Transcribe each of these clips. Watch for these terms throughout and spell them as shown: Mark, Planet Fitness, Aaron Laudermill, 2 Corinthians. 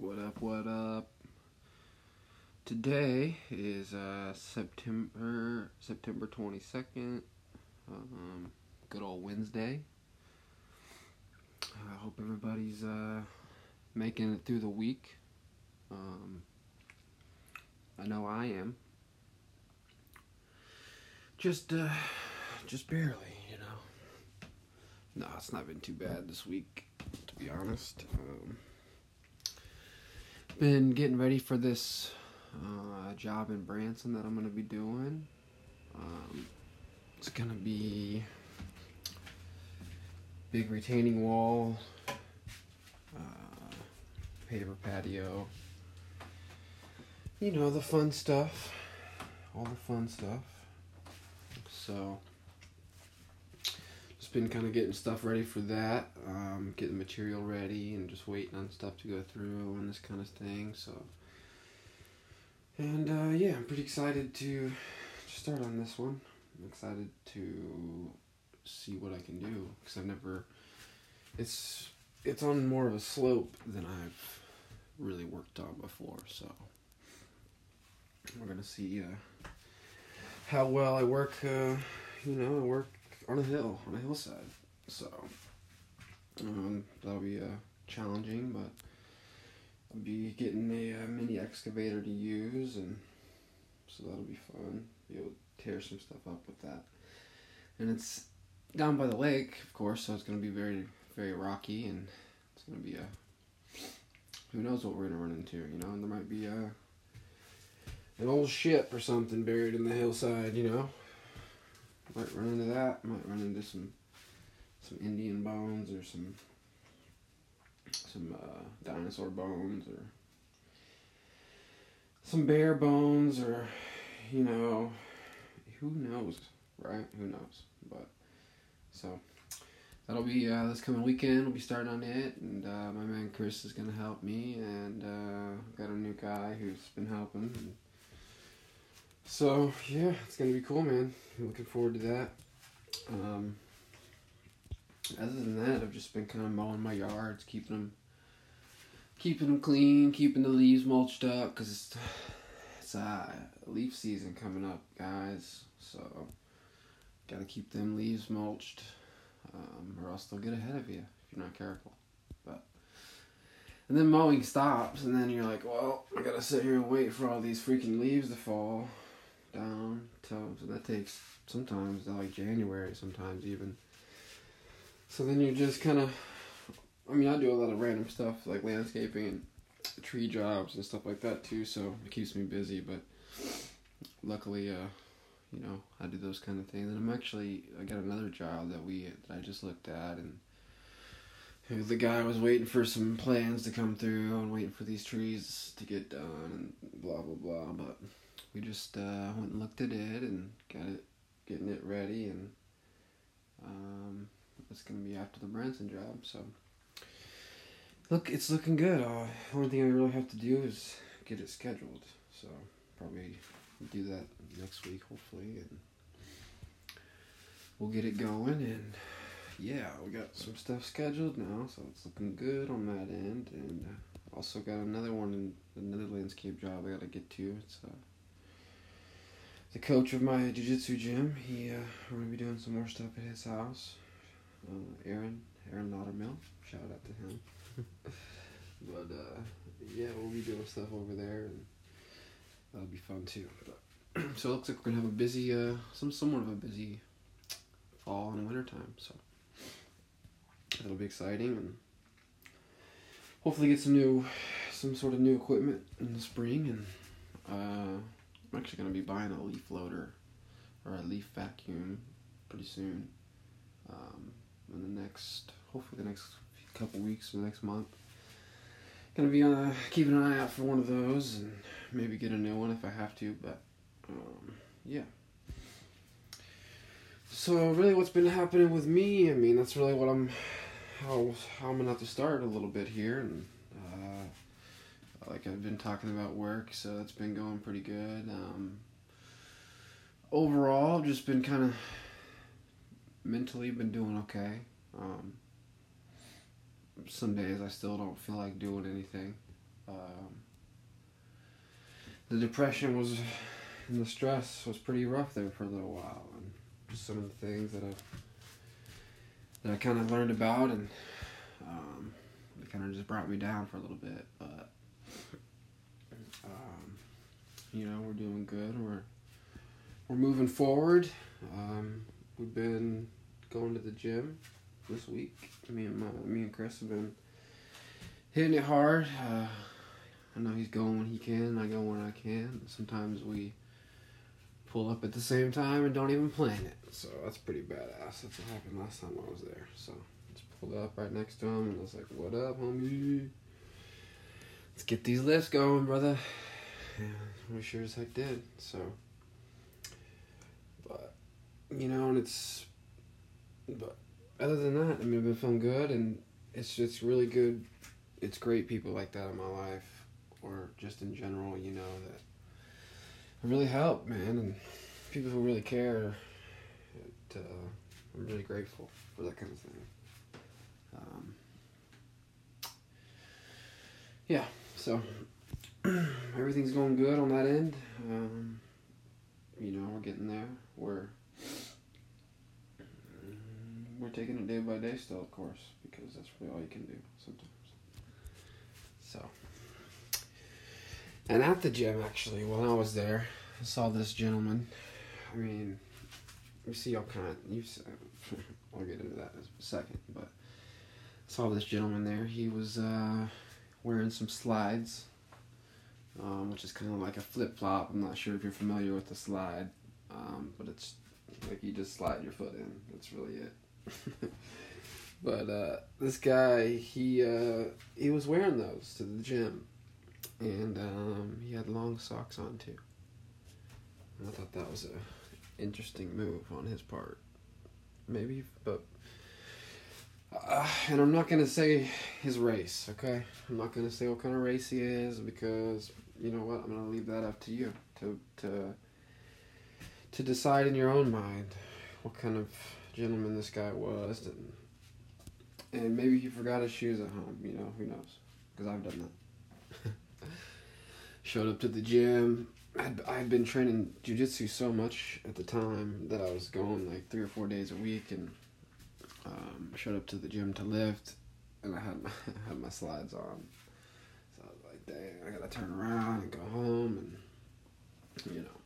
What up, what up? Today is September 22nd, good old Wednesday. I hope everybody's making it through the week. I know I am. Just barely, you know. No, it's not been too bad this week, to be honest. Been getting ready for this job in Branson that I'm going to be doing. It's going to be big retaining wall, paper patio, you know, the fun stuff, all the fun stuff. So just been kind of getting stuff ready for that, getting material ready and just waiting on stuff to go through and this kind of thing. So, and yeah, I'm pretty excited to start on this one. I'm excited to see what I can do because I've never, it's on more of a slope than I've really worked on before. So we're gonna see how well I work, I work on a hill, on a hillside, so that'll be challenging, but I'll be getting a mini excavator to use, and so that'll be fun, be able to tear some stuff up with that, and it's down by the lake, of course, so it's going to be very, very rocky, and it's going to be who knows what we're going to run into, you know, and there might be an old ship or something buried in the hillside, you know. Might run into that. Might run into some Indian bones or some dinosaur bones or some bear bones or, you know, who knows, right? Who knows? But so that'll be this coming weekend. We'll be starting on it, and my man Chris is gonna help me, and got a new guy who's been helping. And, so, yeah, it's going to be cool, man. I'm looking forward to that. Other than that, I've just been kind of mowing my yards, keeping them clean, keeping the leaves mulched up, because it's leaf season coming up, guys. So, got to keep them leaves mulched, or else they'll get ahead of you if you're not careful. And then mowing stops, and then you're like, well, I got to sit here and wait for all these freaking leaves to fall down. So that takes sometimes like January, sometimes even. So then you just kind of, I mean, I do a lot of random stuff like landscaping and tree jobs and stuff like that too. So it keeps me busy, but luckily, you know, I do those kind of things. And I got another job that I just looked at, and the guy was waiting for some plans to come through and waiting for these trees to get done and blah, blah, blah. But we just went and looked at it and getting it ready. And it's going to be after the Branson job. So, look, it's looking good. The only thing I really have to do is get it scheduled. So, probably do that next week, hopefully. And we'll get it going and... yeah, we got some stuff scheduled now, so it's looking good on that end, and also got another one, another landscape job I gotta get to. It's the coach of my jiu-jitsu gym. He we're gonna be doing some more stuff at his house. Aaron Laudermill, shout out to him. But yeah, we'll be doing stuff over there, and that'll be fun too. But so it looks like we're gonna have a busy, somewhat of a busy fall and winter time. So. That'll be exciting, and hopefully get some sort of new equipment in the spring. And I'm actually going to be buying a leaf loader or a leaf vacuum pretty soon. In the next, hopefully the next couple weeks or the next month, going to be keeping an eye out for one of those and maybe get a new one if I have to. But yeah. So really, what's been happening with me? I mean, that's really what how I'm gonna have to start a little bit here, and like I've been talking about work, so that's been going pretty good. Overall, I've just been kind of mentally been doing okay. Some days I still don't feel like doing anything, The depression was, and the stress was pretty rough there for a little while, and just some of the things that I kind of learned about, and it kind of just brought me down for a little bit. But you know, we're doing good. We're moving forward. We've been going to the gym this week. Me and Chris have been hitting it hard. I know he's going when he can, I go when I can. Sometimes we pull up at the same time and don't even plan it. So that's pretty badass. That's what happened last time I was there. So just pulled up right next to him and I was like, "What up, homie? Let's get these lifts going, brother." And we sure as heck did. So, but, you know, and it's, but other than that, I mean, I've been feeling good, and it's just really good. It's great people like that in my life, or just in general, you know, that really help, man, and people who really care. I'm really grateful for that kind of thing. Yeah, so everything's going good on that end. You know, we're getting there. We're taking it day by day still, of course, because that's really all you can do sometimes. So. And at the gym, actually, when I was there, I saw this gentleman. I mean, we see all kind of... I'll get into that in a second, but I saw this gentleman there. He was wearing some slides, which is kind of like a flip-flop. I'm not sure if you're familiar with the slide, but it's like you just slide your foot in. That's really it. But this guy, he was wearing those to the gym. And he had long socks on too. And I thought that was an interesting move on his part. Maybe, but... and I'm not going to say his race, okay? I'm not going to say what kind of race he is, because, you know what, I'm going to leave that up to you. To decide in your own mind what kind of gentleman this guy was. And maybe he forgot his shoes at home, you know, who knows? Because I've done that. Showed up to the gym. I'd been training jiu-jitsu so much at the time that I was going like 3 or 4 days a week, and showed up to the gym to lift, and I had my slides on. So I was like, "Dang, I gotta turn around and go home." And you know,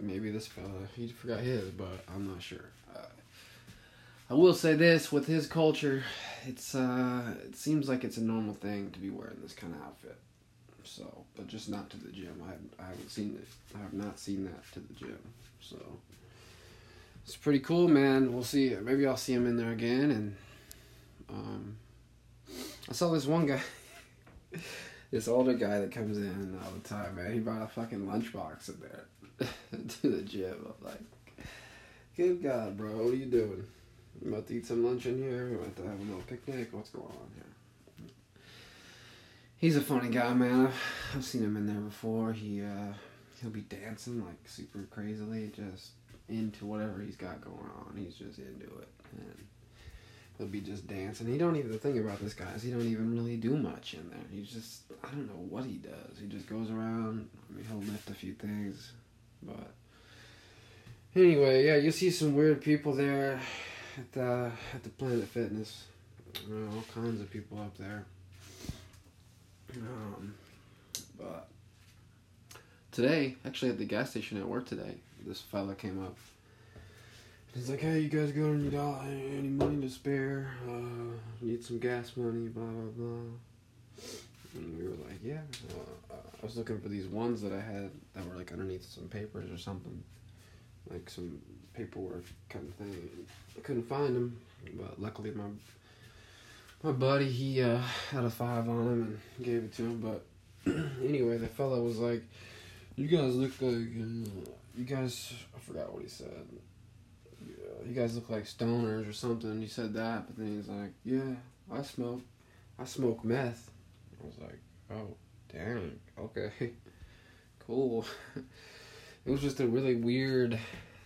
maybe this fella, he forgot his, but I'm not sure. I will say this, with his culture, it's it seems like it's a normal thing to be wearing this kind of outfit. So, but just not to the gym. I haven't seen it. I have not seen that to the gym. So it's pretty cool, man. We'll see. Maybe I'll see him in there again. And I saw this one guy, this older guy that comes in all the time, man. He brought a fucking lunchbox in there to the gym. I'm like, "Good God, bro, what are you doing? You about to eat some lunch in here? You about to have a little picnic? What's going on here?" He's a funny guy, man. I've seen him in there before. He'll be dancing like super crazily, just into whatever he's got going on. He's just into it, and he'll be just dancing. The thing about this guy is he don't even really do much in there. He's just, I don't know what he does. He just goes around. I mean, he'll lift a few things, but anyway, yeah, you see some weird people there at the Planet Fitness. All kinds of people up there. But today, actually at the gas station at work today, this fella came up. He's like, "Hey, you guys got any money to spare? Need some gas money, blah, blah, blah." And we were like, "Yeah." I was looking for these ones that I had that were like underneath some papers or something. Like some paperwork kind of thing. I couldn't find them, but luckily my buddy, he had a 5 on him and gave it to him, but anyway, the fella was like, "You guys look like, you guys," I forgot what he said, "yeah, you guys look like stoners or something." He said that, but then he's like, "Yeah, I smoke meth." I was like, "Oh, dang, okay, cool." It was just a really weird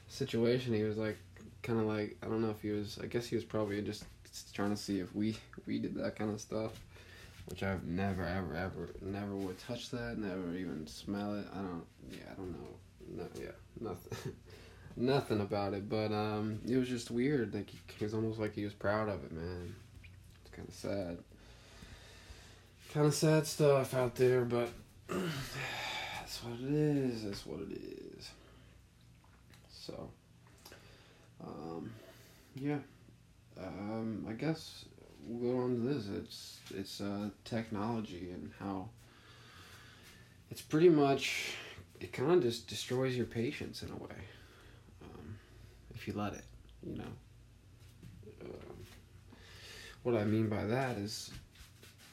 situation. He was like, kind of like, I don't know if he was, I guess he was probably just trying to see if we did that kind of stuff. which I've never would touch that, never even smell it. I don't know. Nothing. Nothing about it, but it was just weird. Like, it was almost like he was proud of it, man. It's kind of sad. Kind of sad stuff out there, but that's what it is. That's what it is. So, yeah. I guess we'll go on to this. It's technology and how it's pretty much, it kind of just destroys your patience in a way. If you let it, you know. What I mean by that is,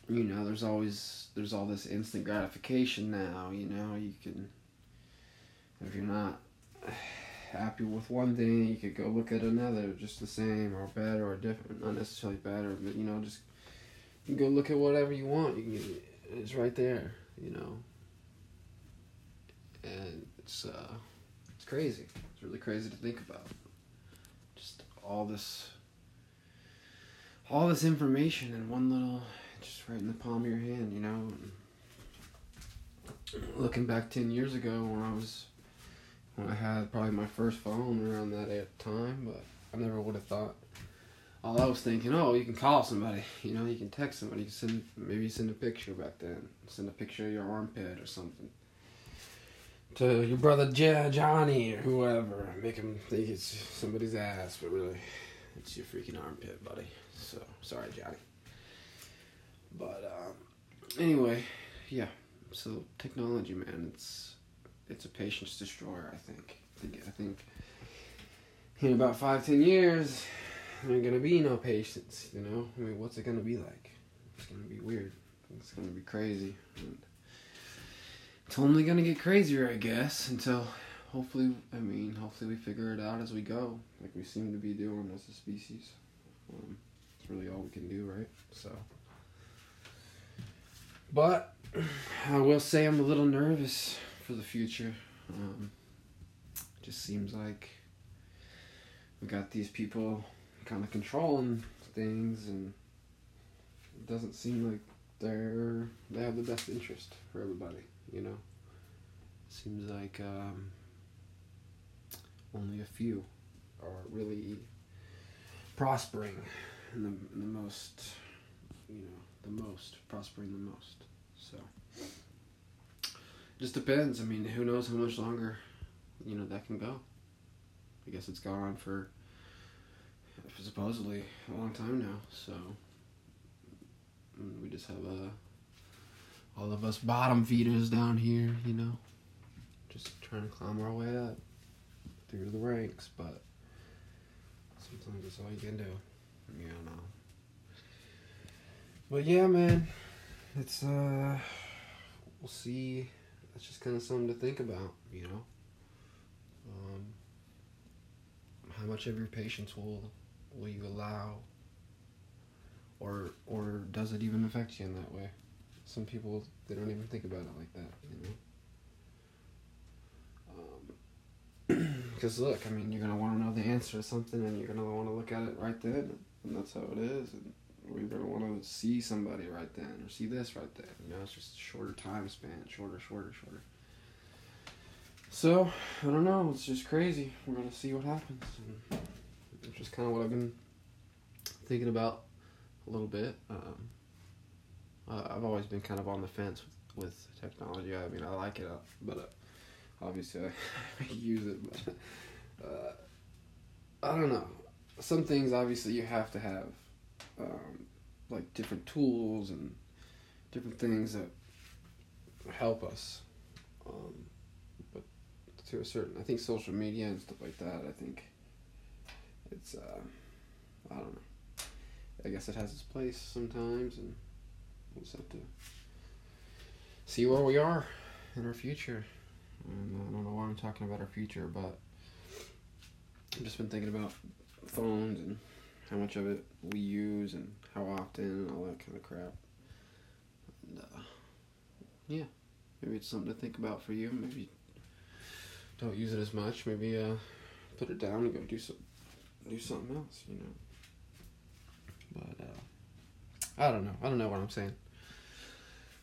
you know, there's all this instant gratification now. You know, you can, if you're not happy with one thing, you could go look at another, just the same or better or different. Not necessarily better, but you know, just you can go look at whatever you want. You can, it's right there, you know. And it's crazy. It's really crazy to think about. Just all this information in one little, just right in the palm of your hand, you know. Looking back 10 years ago when I had probably my first phone around that time, but I never would have thought. All I was thinking, oh, you can call somebody, you know, you can text somebody, you can send a picture back then, send a picture of your armpit or something to your brother Johnny or whoever, make him think it's somebody's ass, but really it's your freaking armpit, buddy. So sorry, Johnny. But anyway, yeah. So technology, man, it's a patience destroyer. I think in about 5-10 years, there's gonna be no patience. You know, I mean, what's it gonna be like? It's gonna be weird. It's gonna be crazy. And it's only gonna get crazier, I guess, until hopefully we figure it out as we go, like we seem to be doing as a species. It's really all we can do, right? So, but I will say I'm a little nervous for the future. Just seems like we got these people kind of controlling things, and it doesn't seem like they have the best interest for everybody. You know, seems like only a few are really prospering, and the most, you know, the most prospering. So, just depends. I mean, who knows how much longer, you know, that can go. I guess it's gone on for supposedly a long time now. So we just have all of us bottom feeders down here, you know, just trying to climb our way up through the ranks, but sometimes that's all you can do. Yeah, I know. But yeah, man, it's, we'll see. That's just kind of something to think about, you know. How much of your patience will you allow, or does it even affect you in that way? Some people, they don't even think about it like that, you know? Because look, I mean, you're going to want to know the answer to something, and you're going to want to look at it right then, and that's how it is, and or you're going to want to see somebody right then, or see this right then, you know? It's just a shorter time span, shorter. So, I don't know, it's just crazy. We're going to see what happens, and it's just kind of what I've been thinking about a little bit. I've always been kind of on the fence with technology. I mean, I like it, but obviously I use it. But I don't know. Some things, obviously, you have to have, like, different tools and different things that help us. But to a certain, I think social media and stuff like that, I think it's, I don't know. I guess it has its place sometimes, and we just have to see where we are in our future. And I don't know why I'm talking about our future, but I've just been thinking about phones and how much of it we use and how often and all that kind of crap. And, yeah, maybe it's something to think about for you. Maybe don't use it as much. Maybe put it down and go do something else, you know. But I don't know. I don't know what I'm saying.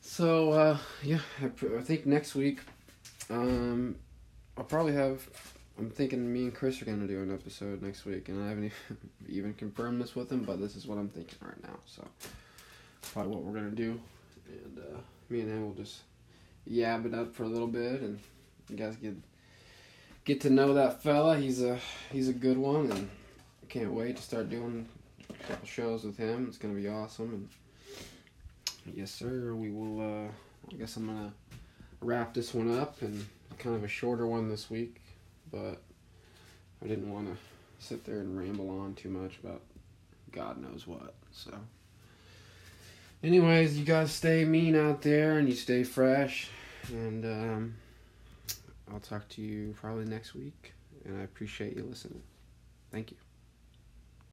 So, yeah, I think next week, I'll probably have, I'm thinking me and Chris are going to do an episode next week, and I haven't even confirmed this with him, but this is what I'm thinking right now, so that's probably what we're going to do, and me and him will just yab it up for a little bit, and you guys get to know that fella. He's a good one, and I can't wait to start doing a couple shows with him. It's going to be awesome, and yes sir, we will, I guess I'm going to wrap this one up, and kind of a shorter one this week, but I didn't want to sit there and ramble on too much about God knows what, so anyways, you guys stay mean out there, and you stay fresh, and I'll talk to you probably next week, and I appreciate you listening. Thank you.